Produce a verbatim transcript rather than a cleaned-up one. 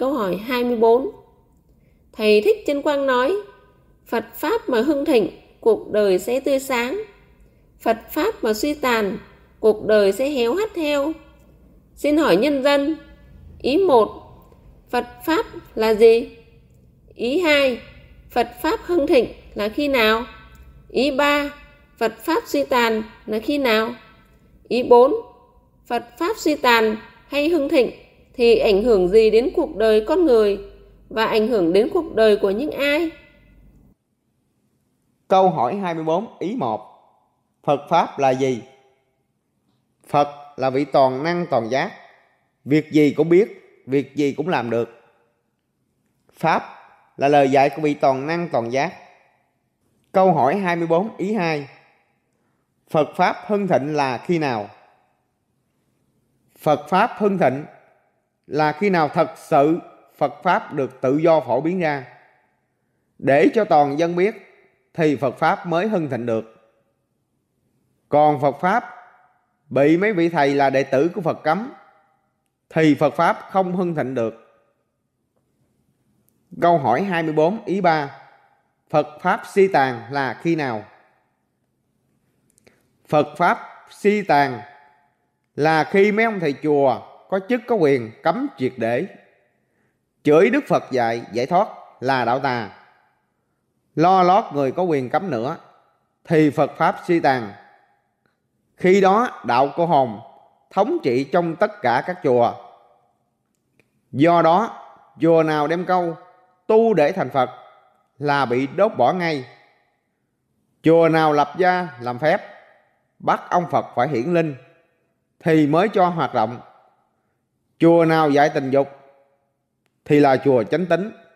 Câu hỏi hai mươi bốn. Thầy Thích Chân Quang nói, Phật Pháp mà hưng thịnh, cuộc đời sẽ tươi sáng. Phật Pháp mà suy tàn, cuộc đời sẽ héo hắt heo. Xin hỏi nhân dân, ý một, Phật Pháp là gì? Ý hai, Phật Pháp hưng thịnh là khi nào? Ý ba, Phật Pháp suy tàn là khi nào? Ý bốn, Phật Pháp suy tàn hay hưng thịnh thì ảnh hưởng gì đến cuộc đời con người và ảnh hưởng đến cuộc đời của những ai? Câu hỏi hai mươi bốn, ý một, Phật Pháp là gì? Phật là vị toàn năng toàn giác, việc gì cũng biết, việc gì cũng làm được. Pháp là lời dạy của vị toàn năng toàn giác. Câu hỏi hai mươi bốn, ý hai, Phật Pháp hưng thịnh là khi nào? Phật Pháp hưng thịnh là khi nào thật sự Phật Pháp được tự do phổ biến ra, để cho toàn dân biết thì Phật Pháp mới hưng thịnh được. Còn Phật Pháp bị mấy vị thầy là đệ tử của Phật cấm thì Phật Pháp không hưng thịnh được. Câu hỏi hai mươi bốn, ý ba, Phật Pháp suy tàn là khi nào? Phật Pháp suy tàn là khi mấy ông thầy chùa có chức có quyền cấm triệt để, chửi Đức Phật dạy giải thoát là đạo tà, lo lót người có quyền cấm nữa thì Phật Pháp suy tàn. Khi đó đạo cô hồn thống trị trong tất cả các chùa. Do đó chùa nào đem câu tu để thành Phật là bị đốt bỏ ngay. Chùa nào lập gia làm phép bắt ông Phật phải hiển linh thì mới cho hoạt động. Chùa nào dạy tình dục thì là chùa chánh tín.